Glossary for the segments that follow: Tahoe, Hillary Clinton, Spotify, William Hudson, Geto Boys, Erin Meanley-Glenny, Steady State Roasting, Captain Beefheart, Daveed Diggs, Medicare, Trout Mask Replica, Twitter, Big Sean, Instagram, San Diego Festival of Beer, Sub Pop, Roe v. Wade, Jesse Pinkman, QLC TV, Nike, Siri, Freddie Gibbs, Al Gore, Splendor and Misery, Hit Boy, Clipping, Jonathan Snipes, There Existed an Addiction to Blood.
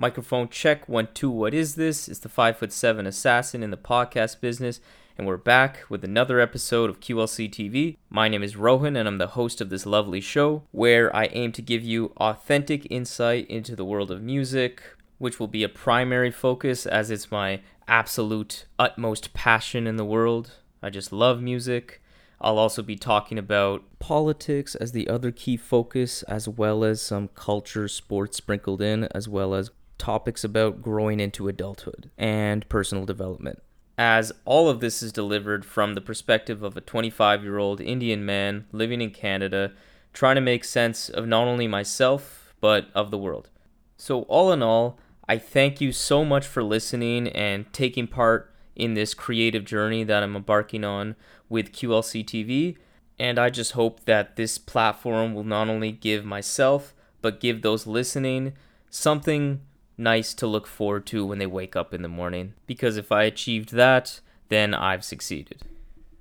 Microphone check, 1, 2, what is this? It's the 5'7" assassin in the podcast business, and we're back with another episode of QLC TV. My name is Rohan, and I'm the host of this lovely show, where I aim to give you authentic insight into the world of music, which will be a primary focus as it's my absolute utmost passion in the world. I just love music. I'll also be talking about politics as the other key focus, as well as some culture, sports sprinkled in, as well as topics about growing into adulthood and personal development. As all of this is delivered from the perspective of a 25-year-old Indian man living in Canada, trying to make sense of not only myself, but of the world. So all in all, I thank you so much for listening and taking part in this creative journey that I'm embarking on with QLC TV, and I just hope that this platform will not only give myself, but give those listening something nice to look forward to when they wake up in the morning, because if I achieved that, then I've succeeded.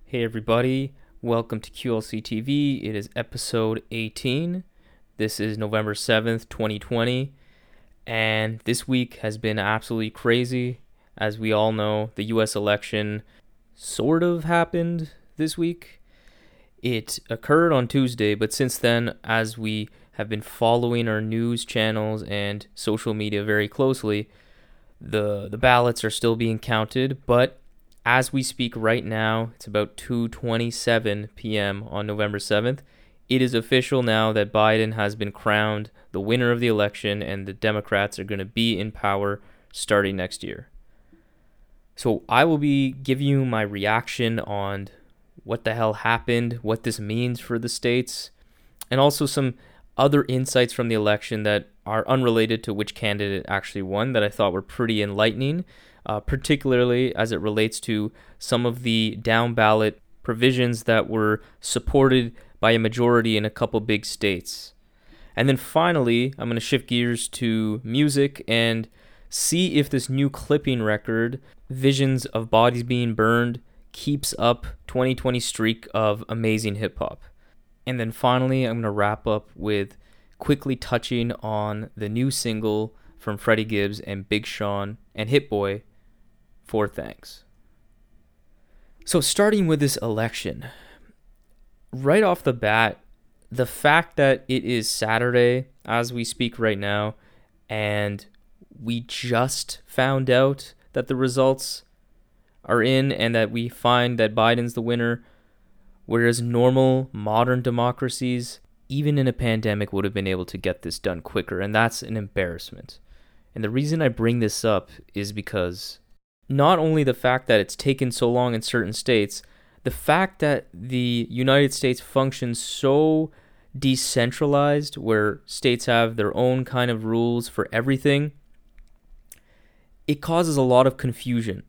Hey everybody, welcome to QLC TV. It is episode 18. This is November 7th, 2020, and this week has been absolutely crazy. As we all know, the US election sort of happened this week. It occurred on Tuesday, but since then, as we have been following our news channels and social media very closely, the ballots are still being counted, but as we speak right now, it's about 2:27 p.m. on November 7th. It is official now that Biden has been crowned the winner of the election, and the Democrats are going to be in power starting next year. So I will be giving you my reaction on what the hell happened, what this means for the states, and also some other insights from the election that are unrelated to which candidate actually won that I thought were pretty enlightening, particularly as it relates to some of the down-ballot provisions that were supported by a majority in a couple big states. And then finally, I'm going to shift gears to music and see if this new Clipping record, Visions of Bodies Being Burned, keeps up 2020 streak of amazing hip-hop. And then finally, I'm going to wrap up with quickly touching on the new single from Freddie Gibbs and Big Sean and Hit Boy, 4 Thangs. So starting with this election, right off the bat, the fact that it is Saturday as we speak right now, and we just found out that the results are in and that we find that Biden's the winner, whereas normal modern democracies, even in a pandemic, would have been able to get this done quicker. And that's an embarrassment. And the reason I bring this up is because not only the fact that it's taken so long in certain states, the fact that the United States functions so decentralized, where states have their own kind of rules for everything, it causes a lot of confusion.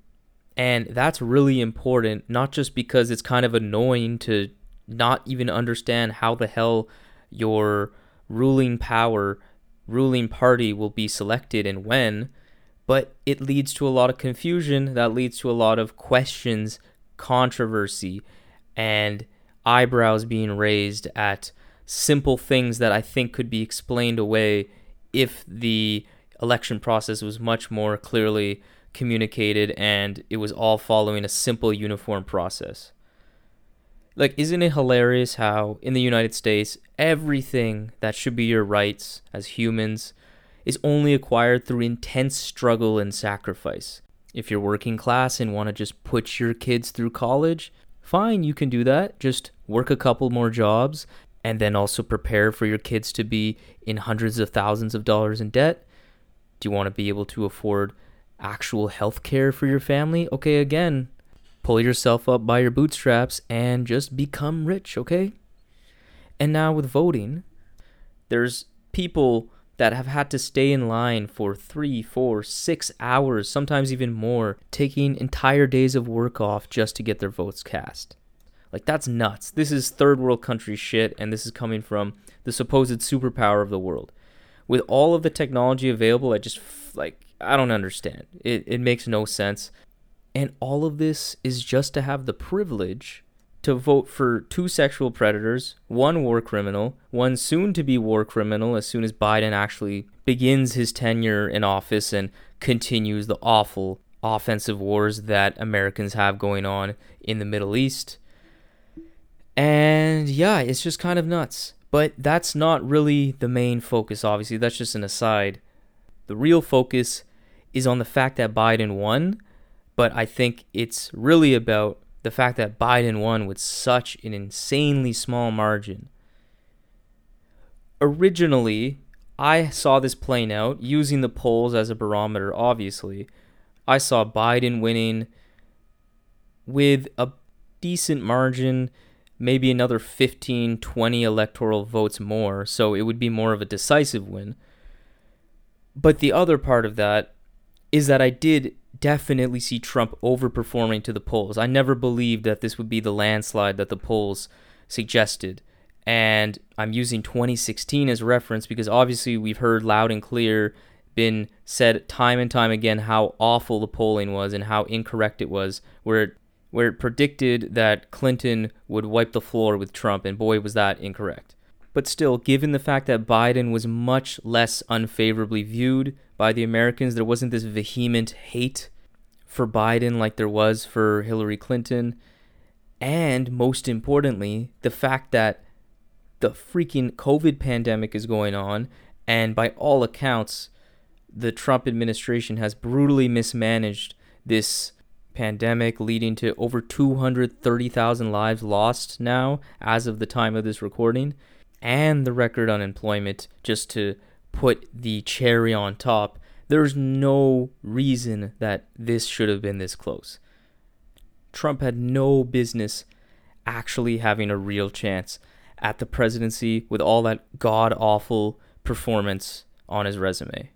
And that's really important, not just because it's kind of annoying to not even understand how the hell your ruling party will be selected and when, but it leads to a lot of confusion that leads to a lot of questions, controversy, and eyebrows being raised at simple things that I think could be explained away if the election process was much more clearly communicated and it was all following a simple uniform process. Like, isn't it hilarious how in the United States everything that should be your rights as humans is only acquired through intense struggle and sacrifice? If you're working class and want to just put your kids through college, fine, you can do that. Just work a couple more jobs and then also prepare for your kids to be in hundreds of thousands of dollars in debt. Do you want to be able to afford actual health care for your family? Okay, again, pull yourself up by your bootstraps and just become rich, okay? And now with voting, there's people that have had to stay in line for 3, 4, 6 hours, sometimes even more, taking entire days of work off just to get their votes cast. Like, that's nuts. This is third world country shit, and this is coming from the supposed superpower of the world. With all of the technology available, I just, I don't understand. It makes no sense. And all of this is just to have the privilege to vote for 2 sexual predators, 1 war criminal, 1 soon-to-be war criminal as soon as Biden actually begins his tenure in office and continues the awful offensive wars that Americans have going on in the Middle East. And yeah, it's just kind of nuts. But that's not really the main focus, obviously. That's just an aside. The real focus is on the fact that Biden won, but I think it's really about the fact that Biden won with such an insanely small margin. Originally, I saw this playing out using the polls as a barometer, obviously. I saw Biden winning with a decent margin, maybe another 15, 20 electoral votes more, so it would be more of a decisive win. But the other part of that is that I did definitely see Trump overperforming to the polls. I never believed that this would be the landslide that the polls suggested. And I'm using 2016 as reference because obviously we've heard loud and clear, been said time and time again how awful the polling was and how incorrect it was, where it predicted that Clinton would wipe the floor with Trump, and boy was that incorrect. But still, given the fact that Biden was much less unfavorably viewed by the Americans, there wasn't this vehement hate for Biden like there was for Hillary Clinton. And most importantly, the fact that the freaking COVID pandemic is going on, and by all accounts, the Trump administration has brutally mismanaged this pandemic, leading to over 230,000 lives lost now as of the time of this recording, and the record unemployment, just to put the cherry on top. There's no reason that this should have been this close. Trump had no business actually having a real chance at the presidency with all that god-awful performance on his resume.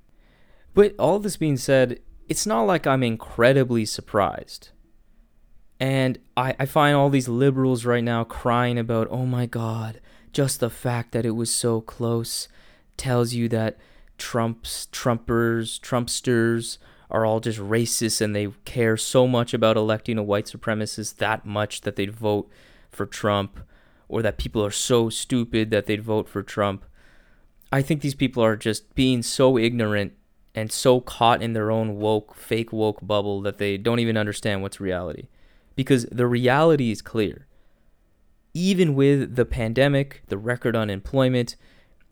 But all this being said, it's not like I'm incredibly surprised. And I find all these liberals right now crying about, oh my god, just the fact that it was so close tells you that Trumpsters are all just racist and they care so much about electing a white supremacist that much that they'd vote for Trump, or that people are so stupid that they'd vote for Trump. I think these people are just being so ignorant and so caught in their own woke, fake woke bubble that they don't even understand what's reality. Because the reality is clear. Even with the pandemic, the record unemployment,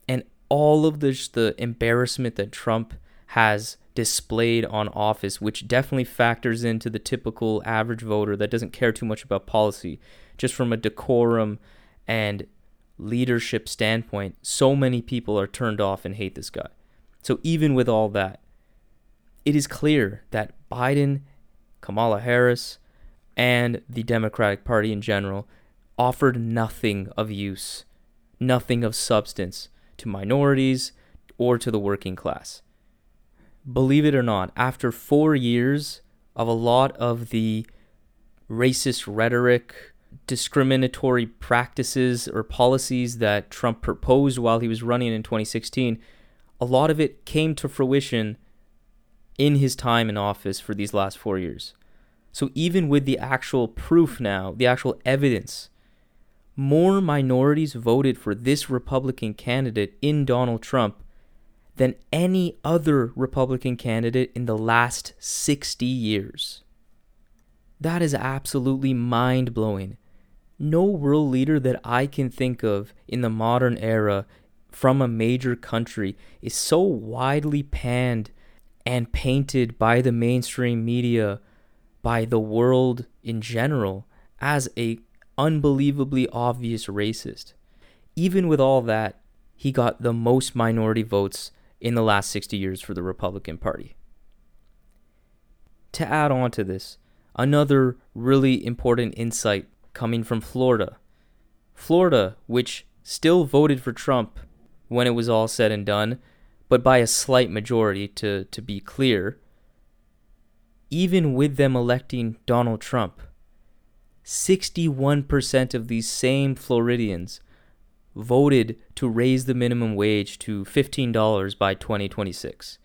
and all of the embarrassment that Trump has displayed on office, which definitely factors into the typical average voter that doesn't care too much about policy, just from a decorum and leadership standpoint, so many people are turned off and hate this guy. So even with all that, it is clear that Biden, Kamala Harris, and the Democratic Party in general offered nothing of use, nothing of substance to minorities or to the working class. Believe it or not, after 4 years of a lot of the racist rhetoric, discriminatory practices or policies that Trump proposed while he was running in 2016, a lot of it came to fruition in his time in office for these last 4 years. So even with the actual proof now, the actual evidence, more minorities voted for this Republican candidate in Donald Trump than any other Republican candidate in the last 60 years. That is absolutely mind-blowing. No world leader that I can think of in the modern era from a major country is so widely panned and painted by the mainstream media, by the world in general, as a unbelievably obvious racist. Even with all that, he got the most minority votes in the last 60 years for the Republican Party. To add on to this, another really important insight coming from Florida. Florida, which still voted for Trump when it was all said and done, but by a slight majority, to be clear, even with them electing Donald Trump, 61% of these same Floridians voted to raise the minimum wage to $15 by 2026.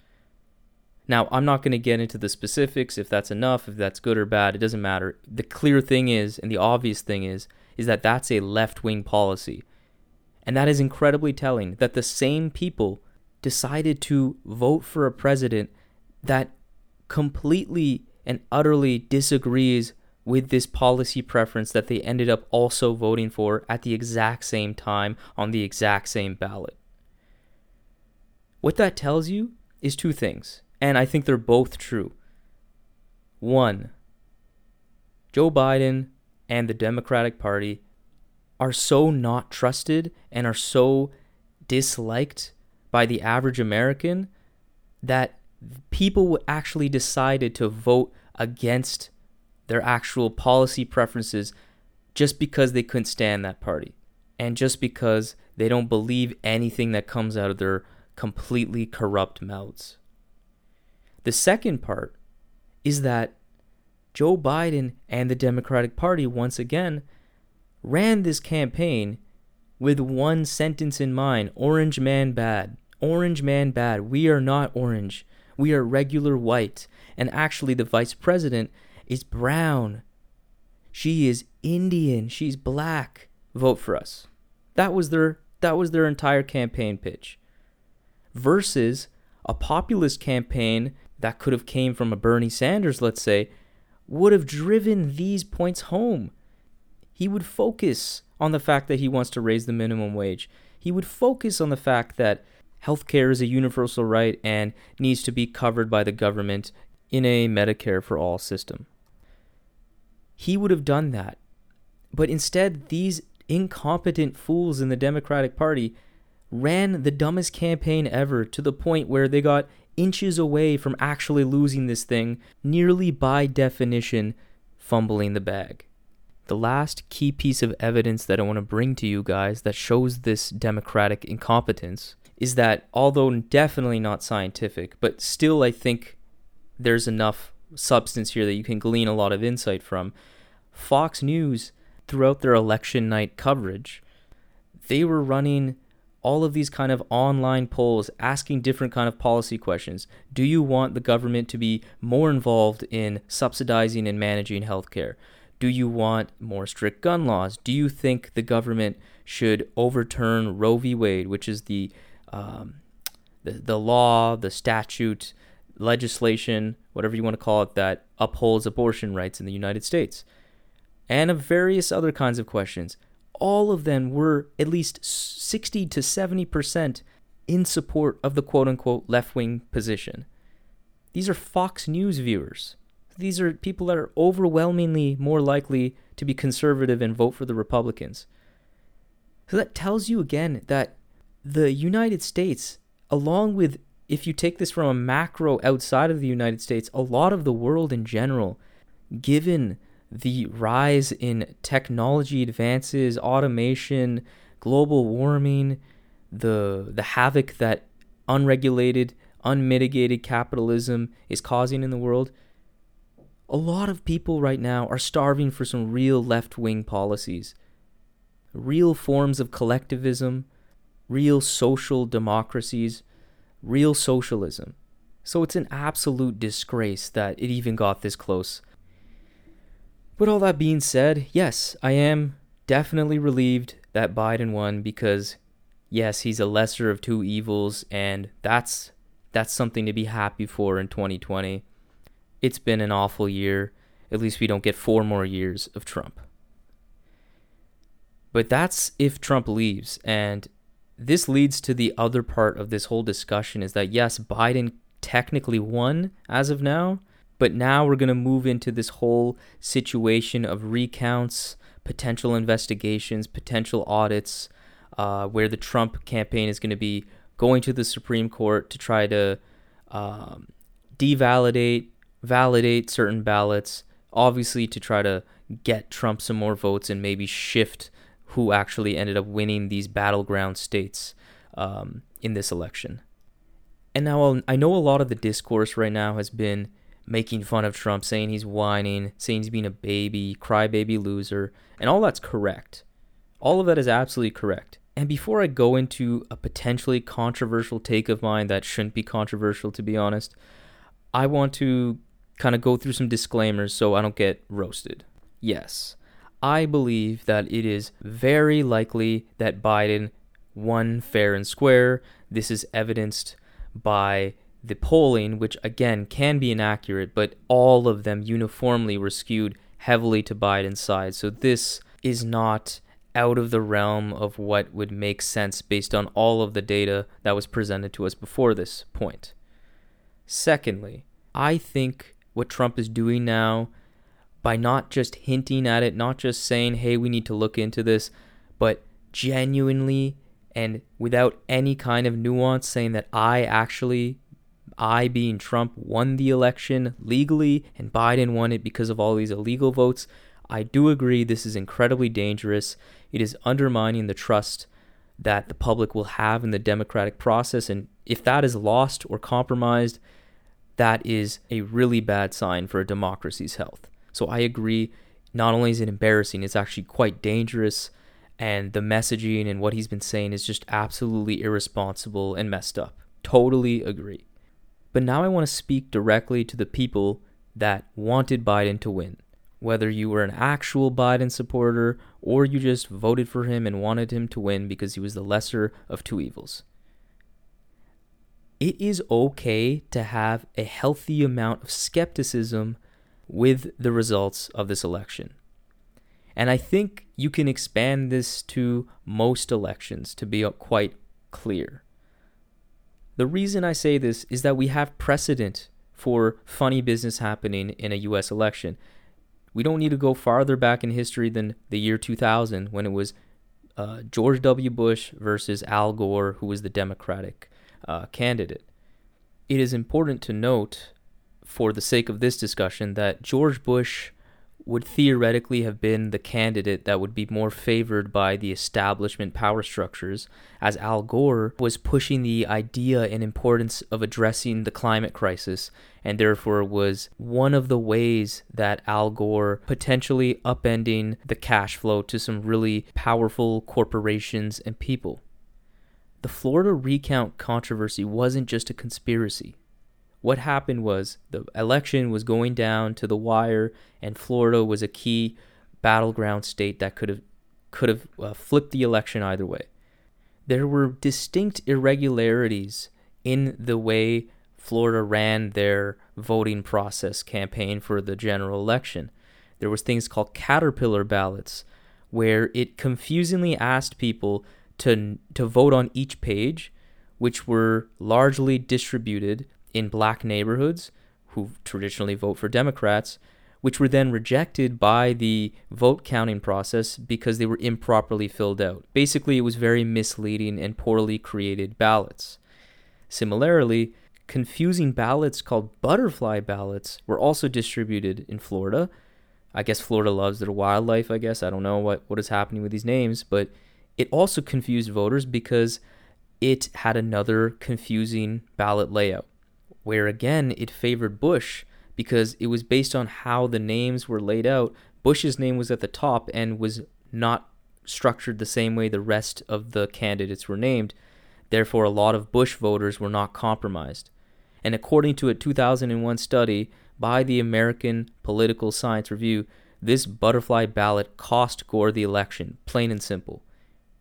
Now, I'm not going to get into the specifics, if that's enough, if that's good or bad, it doesn't matter. The clear thing is, and the obvious thing is that that's a left-wing policy. And that is incredibly telling that the same people decided to vote for a president that completely and utterly disagrees with this policy preference that they ended up also voting for at the exact same time on the exact same ballot. What that tells you is two things, and I think they're both true. One, Joe Biden and the Democratic Party are so not trusted and are so disliked by the average American that people actually decided to vote against their actual policy preferences just because they couldn't stand that party and just because they don't believe anything that comes out of their completely corrupt mouths. The second part is that Joe Biden and the Democratic Party once again ran this campaign with one sentence in mind: orange man bad. Orange man bad. We are not orange. We are regular white. And actually the vice president is brown. She is Indian. She's black. Vote for us. That was their entire campaign pitch. Versus a populist campaign that could have came from a Bernie Sanders, let's say, would have driven these points home. He would focus on the fact that he wants to raise the minimum wage. He would focus on the fact that healthcare is a universal right and needs to be covered by the government in a Medicare for all system. He would have done that. But instead, these incompetent fools in the Democratic Party ran the dumbest campaign ever to the point where they got inches away from actually losing this thing, nearly by definition, fumbling the bag. The last key piece of evidence that I want to bring to you guys that shows this democratic incompetence is that, although definitely not scientific, but still I think there's enough substance here that you can glean a lot of insight from, Fox News, throughout their election night coverage, they were running all of these kind of online polls asking different kind of policy questions. Do you want the government to be more involved in subsidizing and managing healthcare? Do you want more strict gun laws? Do you think the government should overturn Roe v. Wade, which is the law, the statute, legislation, whatever you want to call it, that upholds abortion rights in the United States? And of various other kinds of questions. All of them were at least 60 to 70% in support of the quote-unquote left-wing position. These are Fox News viewers. These are people that are overwhelmingly more likely to be conservative and vote for the Republicans. So that tells you again that the United States, along with, if you take this from a macro outside of the United States, a lot of the world in general, given the rise in technology advances, automation, global warming, the havoc that unregulated, unmitigated capitalism is causing in the world, a lot of people right now are starving for some real left-wing policies, real forms of collectivism, real social democracies, real socialism. So it's an absolute disgrace that it even got this close. But all that being said, yes, I am definitely relieved that Biden won because, yes, he's a lesser of two evils, and that's something to be happy for in 2020. It's been an awful year. At least we don't get 4 more years of Trump. But that's if Trump leaves, and this leads to the other part of this whole discussion is that, yes, Biden technically won as of now, but now we're going to move into this whole situation of recounts, potential investigations, potential audits, where the Trump campaign is going to be going to the Supreme Court to try to validate certain ballots, obviously to try to get Trump some more votes and maybe shift who actually ended up winning these battleground states in this election. And now I know a lot of the discourse right now has been making fun of Trump, saying he's whining, saying he's being a baby, crybaby loser, and all that's correct. All of that is absolutely correct. And before I go into a potentially controversial take of mine that shouldn't be controversial, to be honest, I want to kind of go through some disclaimers so I don't get roasted. Yes, I believe that it is very likely that Biden won fair and square. This is evidenced by the polling, which again can be inaccurate, but all of them uniformly were skewed heavily to Biden's side. So this is not out of the realm of what would make sense based on all of the data that was presented to us before this point. Secondly, I think what Trump is doing now, by not just hinting at it, not just saying, hey, we need to look into this, but genuinely and without any kind of nuance saying that I being Trump, won the election legally and Biden won it because of all these illegal votes. I do agree this is incredibly dangerous. It is undermining the trust that the public will have in the democratic process. And if that is lost or compromised, that is a really bad sign for a democracy's health. So I agree, not only is it embarrassing, it's actually quite dangerous. And the messaging and what he's been saying is just absolutely irresponsible and messed up. Totally agree. But now I want to speak directly to the people that wanted Biden to win. Whether you were an actual Biden supporter or you just voted for him and wanted him to win because he was the lesser of two evils. It is okay to have a healthy amount of skepticism with the results of this election. And I think you can expand this to most elections, to be quite clear. The reason I say this is that we have precedent for funny business happening in a U.S. election. We don't need to go farther back in history than the year 2000 when it was George W. Bush versus Al Gore, who was the Democratic candidate. It is important to note, for the sake of this discussion, that George Bush would theoretically have been the candidate that would be more favored by the establishment power structures, as Al Gore was pushing the idea and importance of addressing the climate crisis, and therefore was one of the ways that Al Gore potentially upending the cash flow to some really powerful corporations and people. The Florida recount controversy wasn't just a conspiracy. What happened was the election was going down to the wire, and Florida was a key battleground state that could have flipped the election either way. There were distinct irregularities in the way Florida ran their voting process campaign for the general election. There was things called caterpillar ballots, where it confusingly asked people to vote on each page, which were largely distributed in black neighborhoods who traditionally vote for Democrats, which were then rejected by the vote counting process because they were improperly filled out. Basically, it was very misleading and poorly created ballots. Similarly, confusing ballots called butterfly ballots were also distributed in Florida. I guess Florida loves their wildlife, I guess. I don't know what is happening with these names, but it also confused voters because it had another confusing ballot layout, where again it favored Bush because it was based on how the names were laid out. Bush's name was at the top and was not structured the same way the rest of the candidates were named. Therefore, a lot of Bush voters were not compromised. And according to a 2001 study by the American Political Science Review, this butterfly ballot cost Gore the election, plain and simple.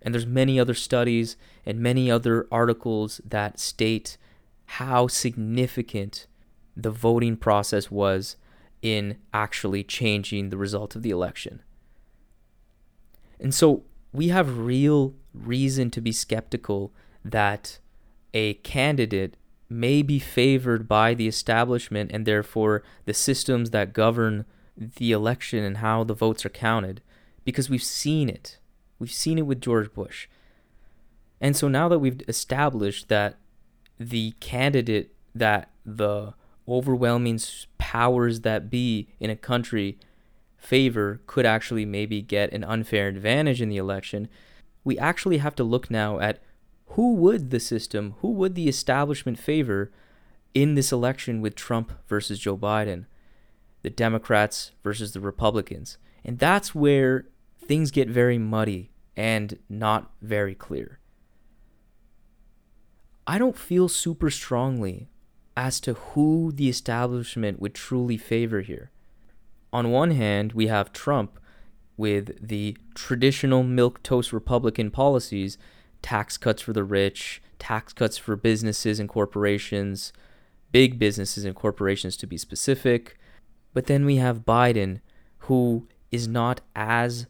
And there's many other studies and many other articles that state how significant the voting process was in actually changing the result of the election. And so we have real reason to be skeptical that a candidate may be favored by the establishment and therefore the systems that govern the election and how the votes are counted, because we've seen it. We've seen it with George Bush. And so now that we've established that the candidate that the overwhelming powers that be in a country favor could actually maybe get an unfair advantage in the election, we actually have to look now at who would the system, who would the establishment favor in this election with Trump versus Joe Biden, the Democrats versus the Republicans. And that's where things get very muddy and not very clear. I don't feel super strongly as to who the establishment would truly favor here. On one hand, we have Trump with the traditional milquetoast Republican policies, tax cuts for the rich, tax cuts for businesses and corporations, big businesses and corporations to be specific. But then we have Biden, who is not as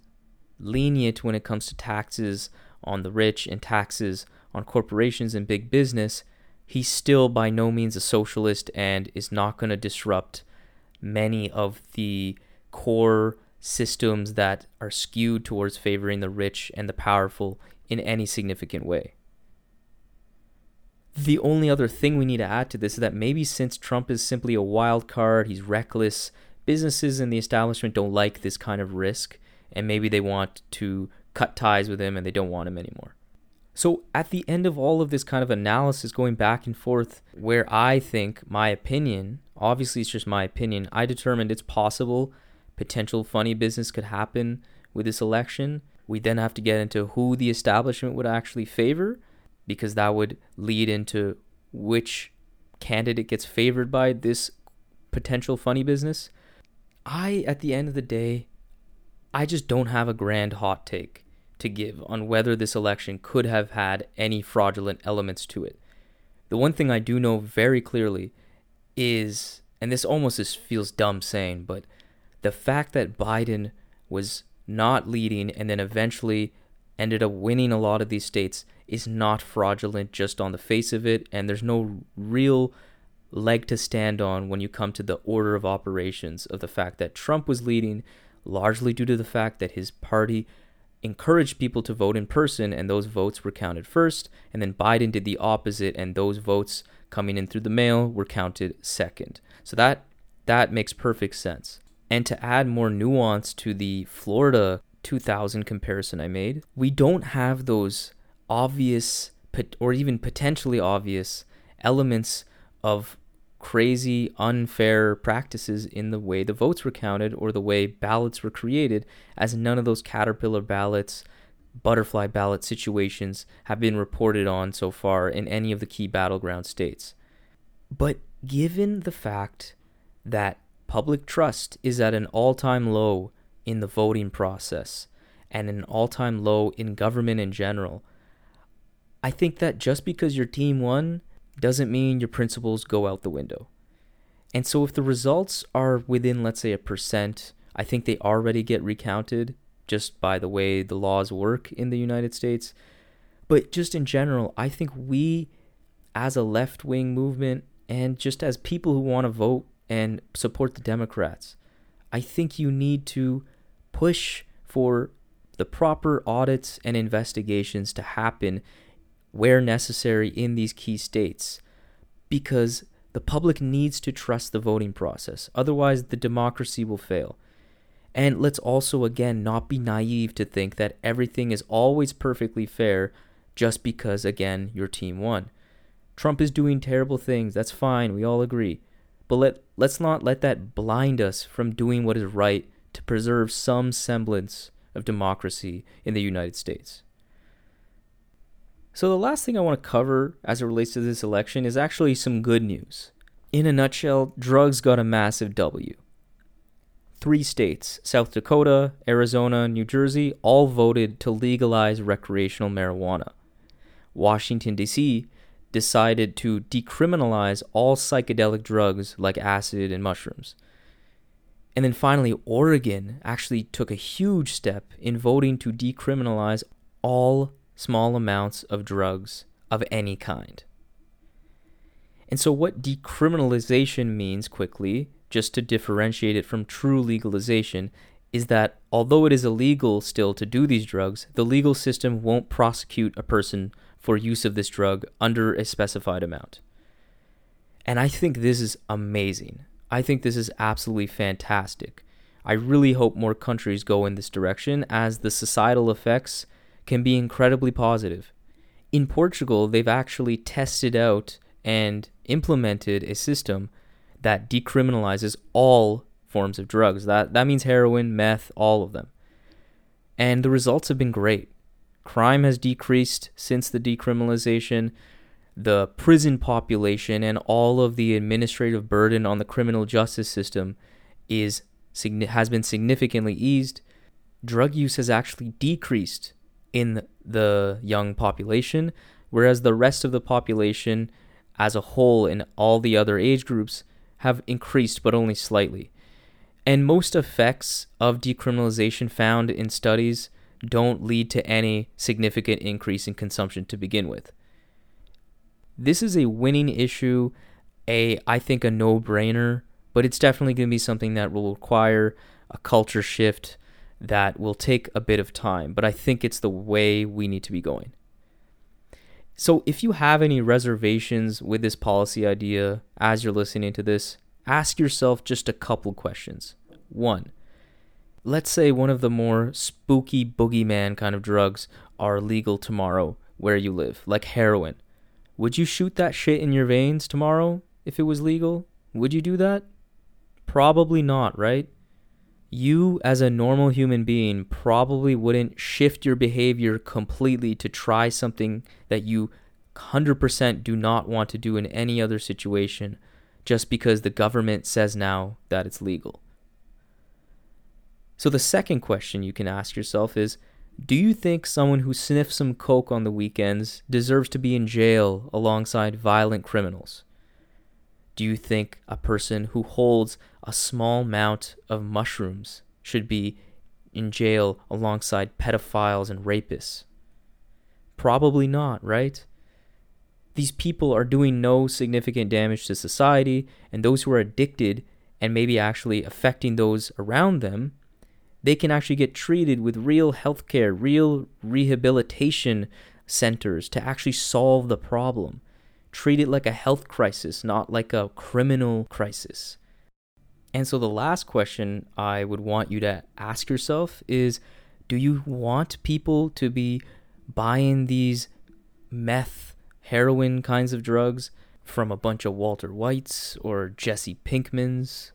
lenient when it comes to taxes on the rich and taxes on corporations and big business. He's still by no means a socialist and is not going to disrupt many of the core systems that are skewed towards favoring the rich and the powerful in any significant way. The only other thing we need to add to this is that maybe since Trump is simply a wild card, he's reckless, businesses and the establishment don't like this kind of risk, and maybe they want to cut ties with him and they don't want him anymore. So at the end of all of this kind of analysis, going back and forth, where I think my opinion, obviously it's just my opinion, I determined it's possible potential funny business could happen with this election. We then have to get into who the establishment would actually favor, because that would lead into which candidate gets favored by this potential funny business. At the end of the day, I just don't have a grand hot take to give on whether this election could have had any fraudulent elements to it. The one thing I do know very clearly is, and this almost just feels dumb saying, but the fact that Biden was not leading and then eventually ended up winning a lot of these states is not fraudulent just on the face of it, and there's no real leg to stand on when you come to the order of operations of the fact that Trump was leading, largely due to the fact that his party encouraged people to vote in person, and those votes were counted first, and then Biden did the opposite, and those votes coming in through the mail were counted second. So that makes perfect sense. And to add more nuance to the Florida 2000 comparison I made, we don't have those obvious or even potentially obvious elements of crazy, unfair practices in the way the votes were counted or the way ballots were created, as none of those caterpillar ballots, butterfly ballot situations have been reported on so far in any of the key battleground states. But given the fact that public trust is at an all-time low in the voting process and an all-time low in government in general, I think that just because your team won doesn't mean your principles go out the window. And so if the results are within, let's say, 1%, I think they already get recounted just by the way the laws work in the United States. But just in general, I think we as a left-wing movement and just as people who want to vote and support the Democrats, I think you need to push for the proper audits and investigations to happen where necessary in these key states, because the public needs to trust the voting process. Otherwise, the democracy will fail. And let's also, again, not be naive to think that everything is always perfectly fair just because, again, your team won. Trump is doing terrible things. That's fine. We all agree. But let's not let that blind us from doing what is right to preserve some semblance of democracy in the United States. So the last thing I want to cover as it relates to this election is actually some good news. In a nutshell, drugs got a massive W. 3 states, South Dakota, Arizona, New Jersey, all voted to legalize recreational marijuana. Washington, D.C., decided to decriminalize all psychedelic drugs like acid and mushrooms. And then finally, Oregon actually took a huge step in voting to decriminalize all small amounts of drugs of any kind. And so what decriminalization means quickly, just to differentiate it from true legalization, is that although it is illegal still to do these drugs, the legal system won't prosecute a person for use of this drug under a specified amount. And I think this is amazing. I think this is absolutely fantastic. I really hope more countries go in this direction, as the societal effects can be incredibly positive. In Portugal, they've actually tested out and implemented a system that decriminalizes all forms of drugs. That means heroin, meth, all of them. And the results have been great. Crime has decreased since the decriminalization. The prison population and all of the administrative burden on the criminal justice system has been significantly eased. drug use has actually decreased in the young population, whereas the rest of the population as a whole in all the other age groups have increased, but only slightly. And most effects of decriminalization found in studies don't lead to any significant increase in consumption to begin with. This is a winning issue, I think a no-brainer, but it's definitely going to be something that will require a culture shift that will take a bit of time, but I think it's the way we need to be going. So if you have any reservations with this policy idea as you're listening to this, ask yourself just a couple questions. One, let's say one of the more spooky boogeyman kind of drugs are legal tomorrow where you live, like heroin. Would you shoot that shit in your veins tomorrow if it was legal? Would you do that? Probably not, right? You, as a normal human being, probably wouldn't shift your behavior completely to try something that you 100% do not want to do in any other situation just because the government says now that it's legal. So the second question you can ask yourself is, do you think someone who sniffs some coke on the weekends deserves to be in jail alongside violent criminals? Do you think a person who holds a small amount of mushrooms should be in jail alongside pedophiles and rapists? Probably not, right? These people are doing no significant damage to society, and those who are addicted and maybe actually affecting those around them, they can actually get treated with real healthcare, real rehabilitation centers to actually solve the problem. Treat it like a health crisis, not like a criminal crisis. And so the last question I would want you to ask yourself is, do you want people to be buying these meth, heroin kinds of drugs from a bunch of Walter Whites or Jesse Pinkmans,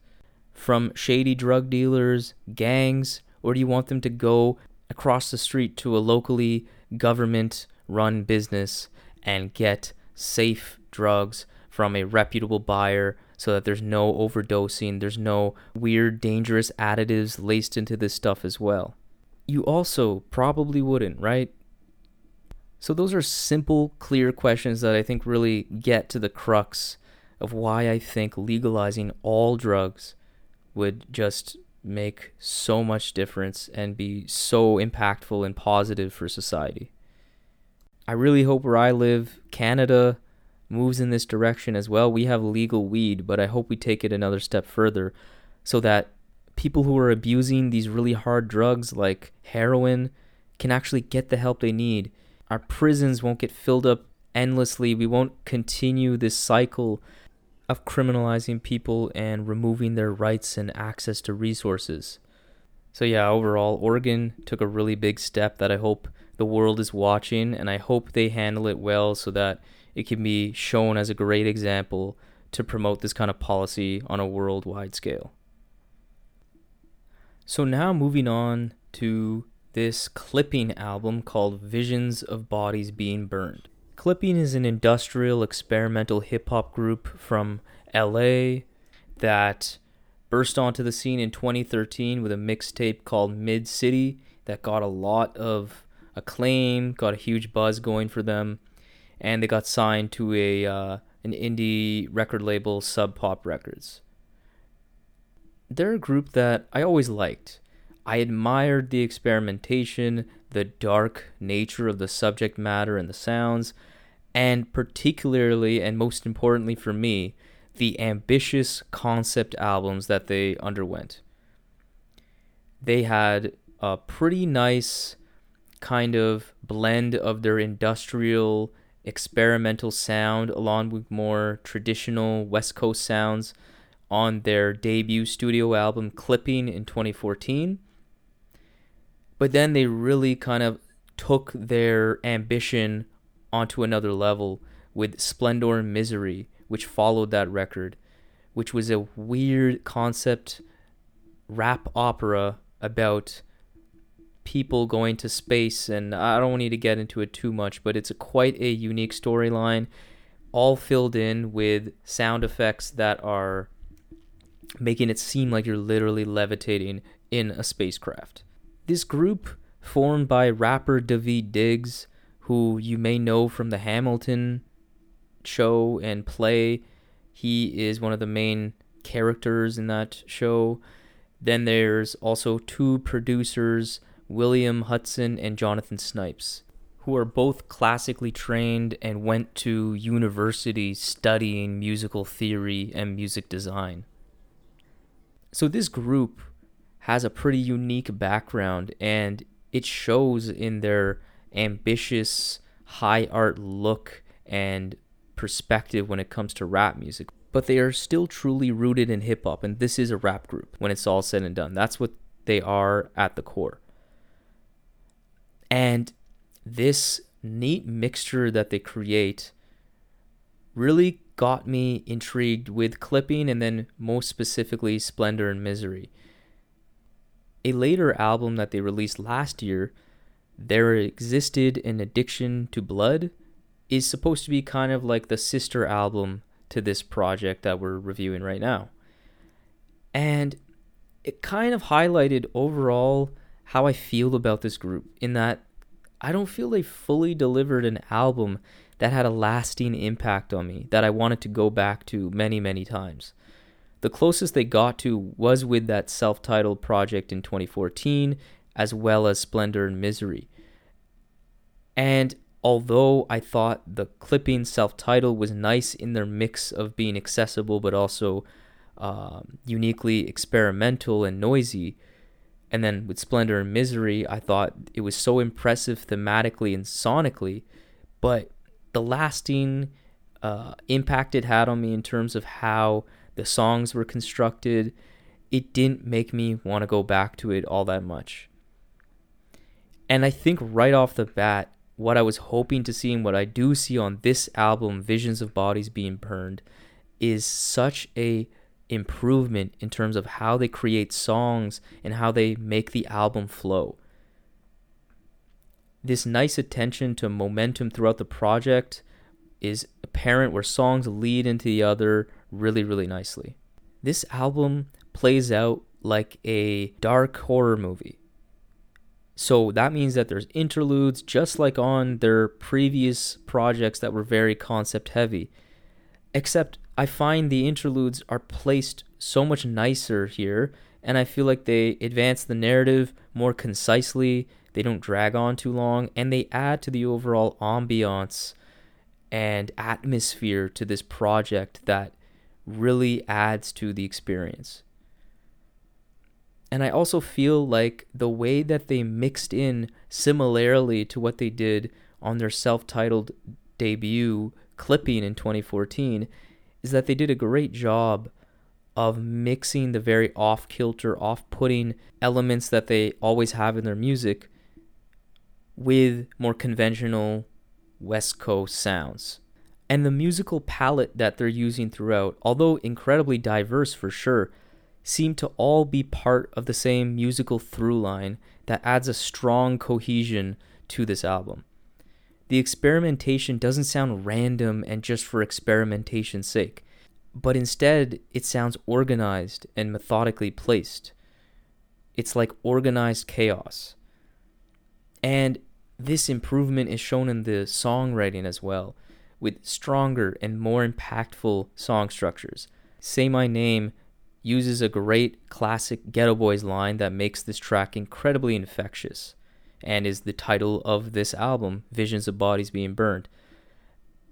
from shady drug dealers, gangs, or do you want them to go across the street to a locally government-run business and get safe drugs from a reputable buyer so that there's no overdosing, there's no weird, dangerous additives laced into this stuff as well? You also probably wouldn't, right? So those are simple, clear questions that I think really get to the crux of why I think legalizing all drugs would just make so much difference and be so impactful and positive for society. I really hope where I live, Canada, moves in this direction as well. We have legal weed, but I hope we take it another step further so that people who are abusing these really hard drugs like heroin can actually get the help they need. Our prisons won't get filled up endlessly. We won't continue this cycle of criminalizing people and removing their rights and access to resources. So yeah, overall, Oregon took a really big step that I hope the world is watching, and I hope they handle it well so that it can be shown as a great example to promote this kind of policy on a worldwide scale. So now moving on to this Clipping album called Visions of Bodies Being Burned. Clipping is an industrial experimental hip-hop group from LA that burst onto the scene in 2013 with a mixtape called Mid-City that got a lot of acclaim, got a huge buzz going for them, and they got signed to an indie record label, Sub Pop Records. They're a group that I always liked. I admired the experimentation, the dark nature of the subject matter and the sounds, and particularly, and most importantly for me, the ambitious concept albums that they underwent. They had a pretty nice kind of blend of their industrial experimental sound along with more traditional West Coast sounds on their debut studio album Clipping in 2014. But then they really kind of took their ambition onto another level with Splendor and Misery, which followed that record, which was a weird concept rap opera about people going to space, and I don't need to get into it too much, but it's quite a unique storyline, all filled in with sound effects that are making it seem like you're literally levitating in a spacecraft. This group, formed by rapper Daveed Diggs, who you may know from the Hamilton show and play. He is one of the main characters in that show. Then there's also two producers, William Hudson and Jonathan Snipes, who are both classically trained and went to university studying musical theory and music design. So this group has a pretty unique background, and it shows in their ambitious, high art look and perspective when it comes to rap music. But they are still truly rooted in hip-hop, and this is a rap group when it's all said and done. That's what they are at the core. And this neat mixture that they create really got me intrigued with Clipping, and then most specifically Splendor and Misery. A later album that they released last year, There Existed an Addiction to Blood, is supposed to be kind of like the sister album to this project that we're reviewing right now. And it kind of highlighted overall how I feel about this group, in that I don't feel they fully delivered an album that had a lasting impact on me, that I wanted to go back to many, many times. The closest they got to was with that self-titled project in 2014, as well as Splendor and Misery. And although I thought the Clipping self-titled was nice in their mix of being accessible but also uniquely experimental and noisy, and then with Splendor and Misery, I thought it was so impressive thematically and sonically, but the lasting impact it had on me in terms of how the songs were constructed, it didn't make me want to go back to it all that much. And I think right off the bat, what I was hoping to see and what I do see on this album, Visions of Bodies Being Burned, is such a improvement in terms of how they create songs and how they make the album flow. This nice attention to momentum throughout the project is apparent, where songs lead into the other really, really nicely. This album plays out like a dark horror movie. So that means that there's interludes, just like on their previous projects that were very concept heavy. Except I find the interludes are placed so much nicer here, and I feel like they advance the narrative more concisely, they don't drag on too long, and they add to the overall ambiance and atmosphere to this project that really adds to the experience. And I also feel like the way that they mixed in, similarly to what they did on their self-titled debut, Clipping, in 2014, is that they did a great job of mixing the very off-kilter, off-putting elements that they always have in their music with more conventional West Coast sounds. And the musical palette that they're using throughout, although incredibly diverse for sure, seem to all be part of the same musical through line that adds a strong cohesion to this album. The experimentation doesn't sound random and just for experimentation's sake, but instead it sounds organized and methodically placed. It's like organized chaos. And this improvement is shown in the songwriting as well, with stronger and more impactful song structures. Say My Name uses a great classic Geto Boys line that makes this track incredibly infectious, and is the title of this album, Visions of Bodies Being Burned.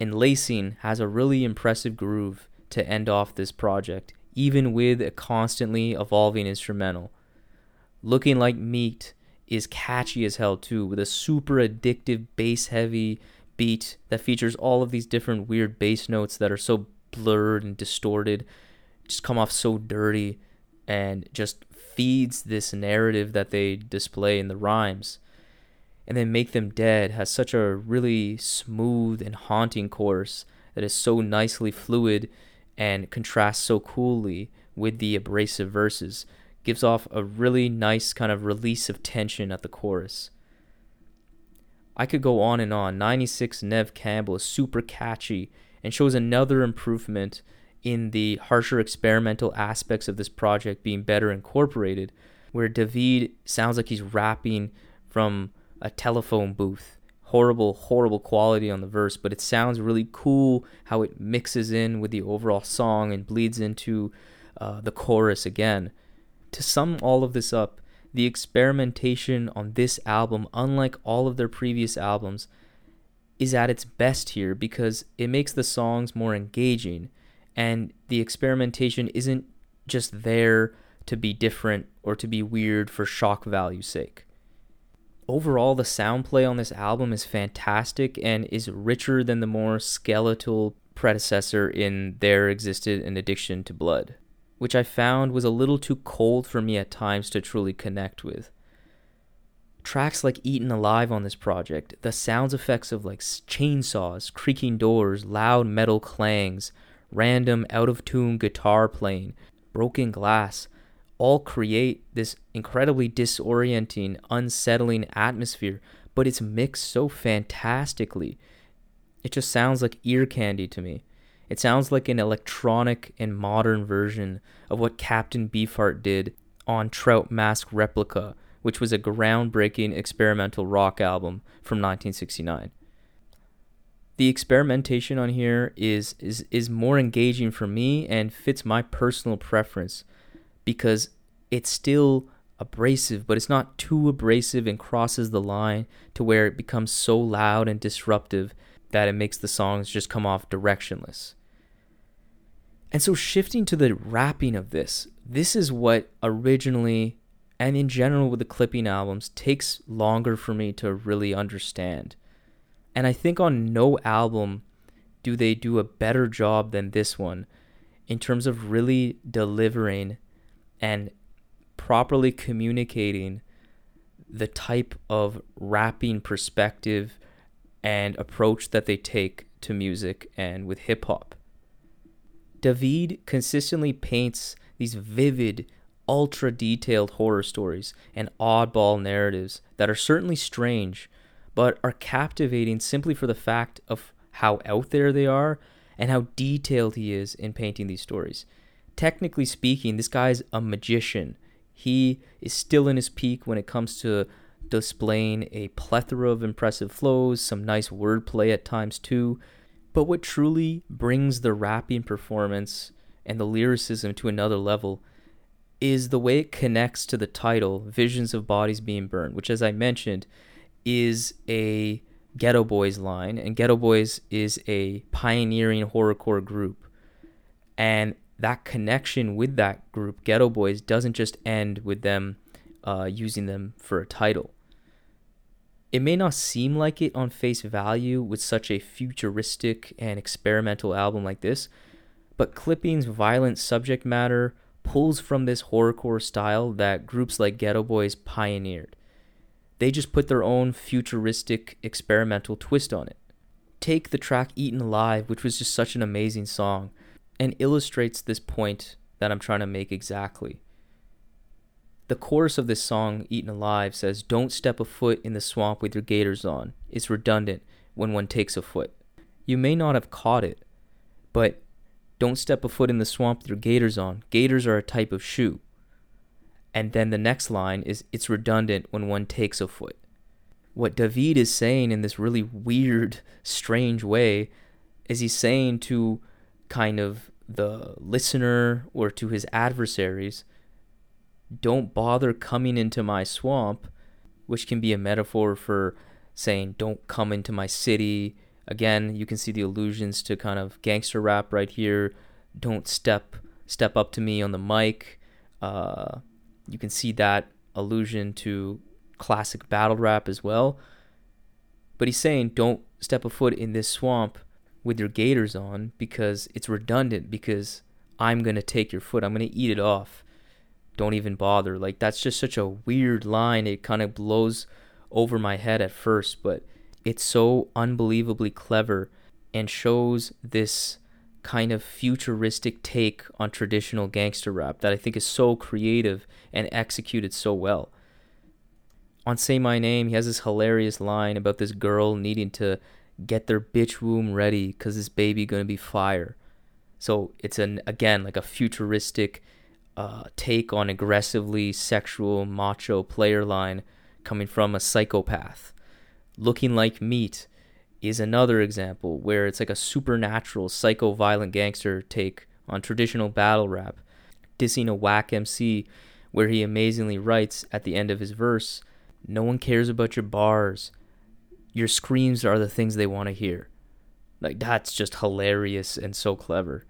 And Lacing has a really impressive groove to end off this project, even with a constantly evolving instrumental. Looking Like Meat is catchy as hell too, with a super addictive bass-heavy beat that features all of these different weird bass notes that are so blurred and distorted, just come off so dirty, and just feeds this narrative that they display in the rhymes. And then Make Them Dead has such a really smooth and haunting chorus that is so nicely fluid and contrasts so coolly with the abrasive verses. Gives off a really nice kind of release of tension at the chorus. I could go on and on. 96 Nev Campbell is super catchy and shows another improvement in the harsher experimental aspects of this project being better incorporated, where Daveed sounds like he's rapping from a telephone booth. Horrible, horrible quality on the verse, but it sounds really cool how it mixes in with the overall song and bleeds into the chorus again. To sum all of this up, the experimentation on this album, unlike all of their previous albums, is at its best here because it makes the songs more engaging, and the experimentation isn't just there to be different or to be weird for shock value's sake. Overall, the sound play on this album is fantastic and is richer than the more skeletal predecessor in There Existed an Addiction to Blood, which I found was a little too cold for me at times to truly connect with. Tracks like Eaten Alive on this project, the sound effects of like chainsaws, creaking doors, loud metal clangs, random out-of-tune guitar playing, broken glass, all create this incredibly disorienting, unsettling atmosphere, but it's mixed so fantastically. It just sounds like ear candy to me. It sounds like an electronic and modern version of what Captain Beefheart did on Trout Mask Replica, which was a groundbreaking experimental rock album from 1969. The experimentation on here is more engaging for me and fits my personal preference because it's still abrasive, but it's not too abrasive and crosses the line to where it becomes so loud and disruptive that it makes the songs just come off directionless. And so shifting to the rapping of this is what originally, and in general with the Clipping albums, takes longer for me to really understand. And I think on no album do they do a better job than this one in terms of really delivering and properly communicating the type of rapping perspective and approach that they take to music and with hip-hop. Daveed consistently paints these vivid, ultra-detailed horror stories and oddball narratives that are certainly strange, but are captivating simply for the fact of how out there they are and how detailed he is in painting these stories. Technically speaking, this guy's a magician. He is still in his peak when it comes to displaying a plethora of impressive flows, some nice wordplay at times too, but what truly brings the rapping performance and the lyricism to another level is the way it connects to the title, Visions of Bodies Being Burned, which, as I mentioned, is a Geto Boys line, and Geto Boys is a pioneering horrorcore group. And that connection with that group, Geto Boys, doesn't just end with them using them for a title. It may not seem like it on face value with such a futuristic and experimental album like this, but Clipping's violent subject matter pulls from this horrorcore style that groups like Geto Boys pioneered. They just put their own futuristic experimental twist on it. Take the track Eaten Alive, which was just such an amazing song, and illustrates this point that I'm trying to make exactly. The chorus of this song, Eaten Alive, says, "Don't step a foot in the swamp with your gaiters on. It's redundant when one takes a foot." You may not have caught it, but don't step a foot in the swamp with your gaiters on. Gaiters are a type of shoe. And then the next line is, "It's redundant when one takes a foot." What Daveed is saying in this really weird, strange way is he's saying to kind of the listener or to his adversaries, don't bother coming into my swamp, which can be a metaphor for saying, don't come into my city. Again, you can see the allusions to kind of gangster rap right here. Don't step up to me on the mic. You can see that allusion to classic battle rap as well. But he's saying, don't step a foot in this swamp with your gaiters on because it's redundant, because I'm going to take your foot. I'm going to eat it off. Don't even bother. Like, that's just such a weird line. It kind of blows over my head at first, but it's so unbelievably clever and shows this kind of futuristic take on traditional gangster rap that I think is so creative and executed so well. On Say My Name, he has this hilarious line about this girl needing to get their bitch womb ready because this baby gonna be fire. So it's again like a futuristic take on aggressively sexual macho player line coming from a psychopath. Looking Like Meat is another example where it's like a supernatural psycho-violent gangster take on traditional battle rap, dissing a whack MC where he amazingly writes at the end of his verse, "No one cares about your bars. Your screams are the things they want to hear." Like, that's just hilarious and so clever.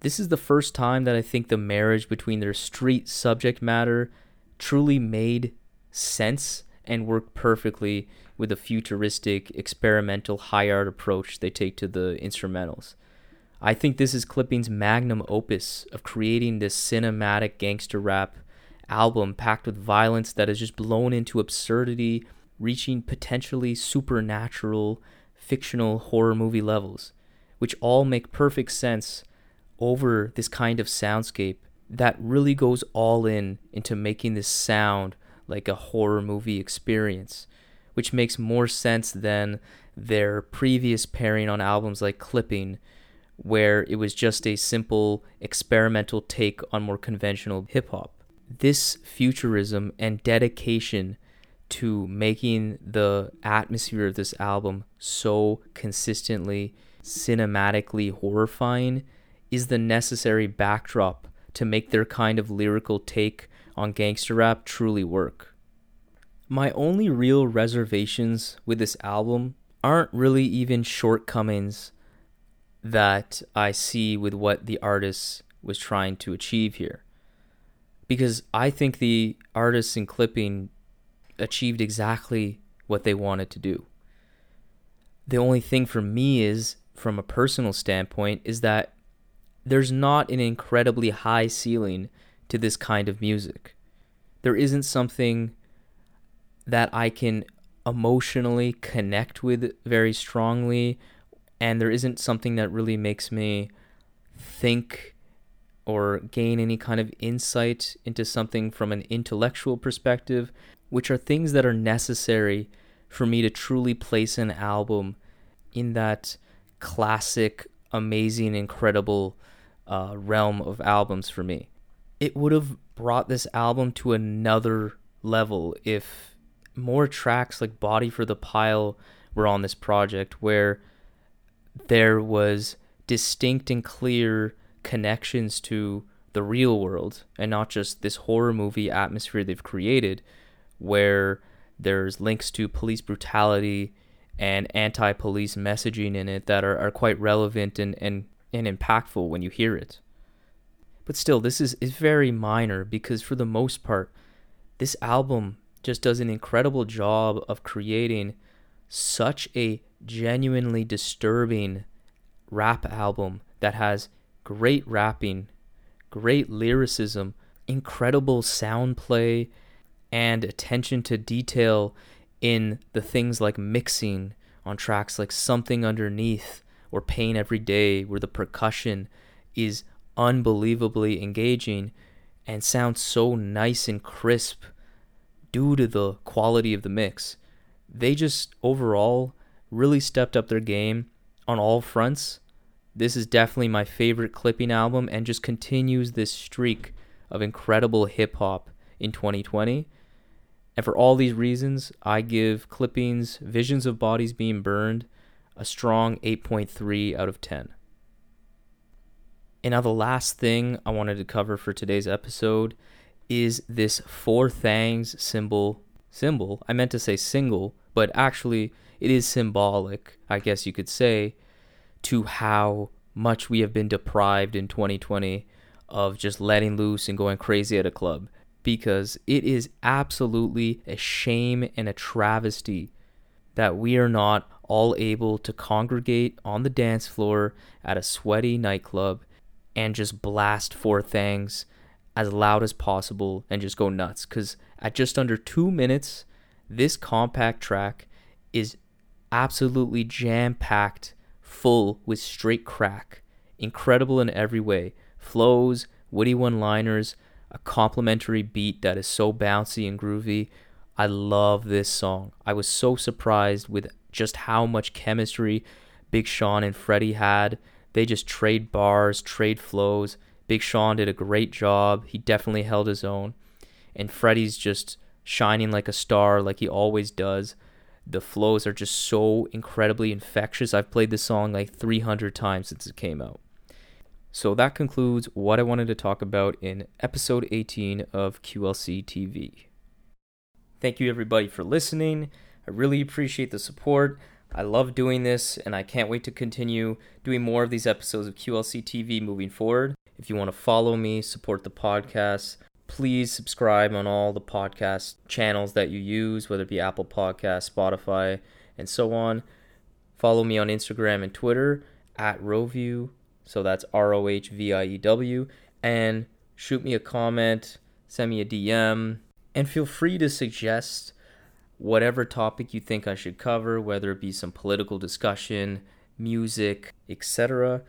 This is the first time that I think the marriage between their street subject matter truly made sense and worked perfectly with the futuristic, experimental, high art approach they take to the instrumentals. I think this is Clipping's magnum opus of creating this cinematic gangster rap album packed with violence that is just blown into absurdity, reaching potentially supernatural, fictional horror movie levels, which all make perfect sense over this kind of soundscape that really goes all in into making this sound like a horror movie experience, which makes more sense than their previous pairing on albums like Clipping, where it was just a simple experimental take on more conventional hip-hop. This futurism and dedication to making the atmosphere of this album so consistently, cinematically horrifying is the necessary backdrop to make their kind of lyrical take on gangster rap truly work. My only real reservations with this album aren't really even shortcomings that I see with what the artist was trying to achieve here, because I think the artists in Clipping achieved exactly what they wanted to do. The only thing for me is, from a personal standpoint, is that there's not an incredibly high ceiling to this kind of music. There isn't something that I can emotionally connect with very strongly, and there isn't something that really makes me think or gain any kind of insight into something from an intellectual perspective, which are things that are necessary for me to truly place an album in that classic, amazing, incredible realm of albums for me. It would have brought this album to another level if more tracks like Body for the Pile were on this project, where there was distinct and clear connections to the real world and not just this horror movie atmosphere they've created, where there's links to police brutality and anti-police messaging in it that are quite relevant and impactful when you hear it. But still, this is very minor, because for the most part, this album just does an incredible job of creating such a genuinely disturbing rap album that has great rapping, great lyricism, incredible sound play, and attention to detail in the things like mixing on tracks like Something Underneath or Pain Every Day, where the percussion is unbelievably engaging and sounds so nice and crisp due to the quality of the mix. They just overall really stepped up their game on all fronts. This is definitely my favorite Clipping album and just continues this streak of incredible hip-hop in 2020. And for all these reasons, I give Clipping's Visions of Bodies Being Burned a strong 8.3 out of 10. And now the last thing I wanted to cover for today's episode is this 4 Thangs symbol. I meant to say single, but actually it is symbolic, I guess you could say, to how much we have been deprived in 2020 of just letting loose and going crazy at a club, because it is absolutely a shame and a travesty that we are not all able to congregate on the dance floor at a sweaty nightclub and just blast 4 Thangs as loud as possible and just go nuts. Because at just under 2 minutes, this compact track is absolutely jam-packed, full with straight crack. Incredible in every way. Flows, witty one-liners, a complimentary beat that is so bouncy and groovy. I love this song. I was so surprised with just how much chemistry Big Sean and Freddie had. They just trade bars, trade flows, Big Sean did a great job. He definitely held his own. And Freddie's just shining like a star, like he always does. The flows are just so incredibly infectious. I've played this song like 300 times since it came out. So that concludes what I wanted to talk about in episode 18 of QLC TV. Thank you everybody for listening. I really appreciate the support. I love doing this, and I can't wait to continue doing more of these episodes of QLC TV moving forward. If you want to follow me, support the podcast, please subscribe on all the podcast channels that you use, whether it be Apple Podcasts, Spotify, and so on. Follow me on Instagram and Twitter, @rohview, so that's ROHVIEW, and shoot me a comment, send me a DM, and feel free to suggest whatever topic you think I should cover, whether it be some political discussion, music, etc.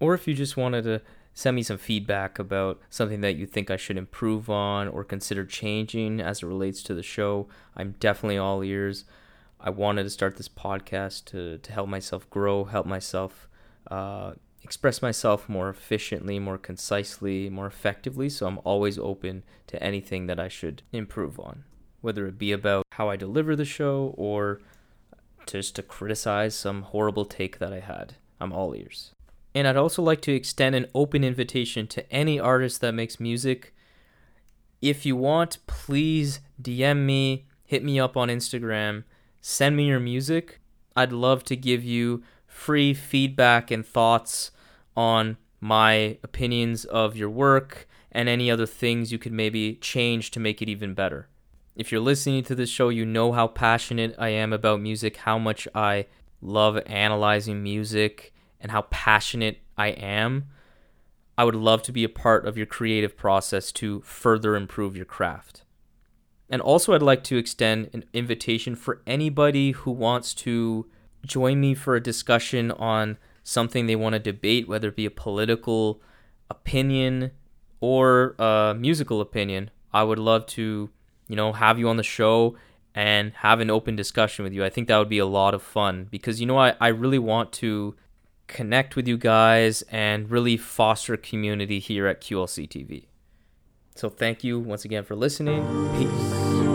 Or if you just wanted to send me some feedback about something that you think I should improve on or consider changing as it relates to the show, I'm definitely all ears. I wanted to start this podcast to help myself grow, help myself express myself more efficiently, more concisely, more effectively, so I'm always open to anything that I should improve on, whether it be about how I deliver the show or just to criticize some horrible take that I had. I'm all ears. And I'd also like to extend an open invitation to any artist that makes music. If you want, please DM me, hit me up on Instagram, send me your music. I'd love to give you free feedback and thoughts on my opinions of your work and any other things you could maybe change to make it even better. If you're listening to this show, you know how passionate I am about music, how much I love analyzing music, and how passionate I am. I would love to be a part of your creative process to further improve your craft. And also, I'd like to extend an invitation for anybody who wants to join me for a discussion on something they want to debate, whether it be a political opinion or a musical opinion. I would love to have you on the show and have an open discussion with you. I think that would be a lot of fun because, I really want to connect with you guys and really foster community here at QLC TV. So thank you once again for listening. Peace.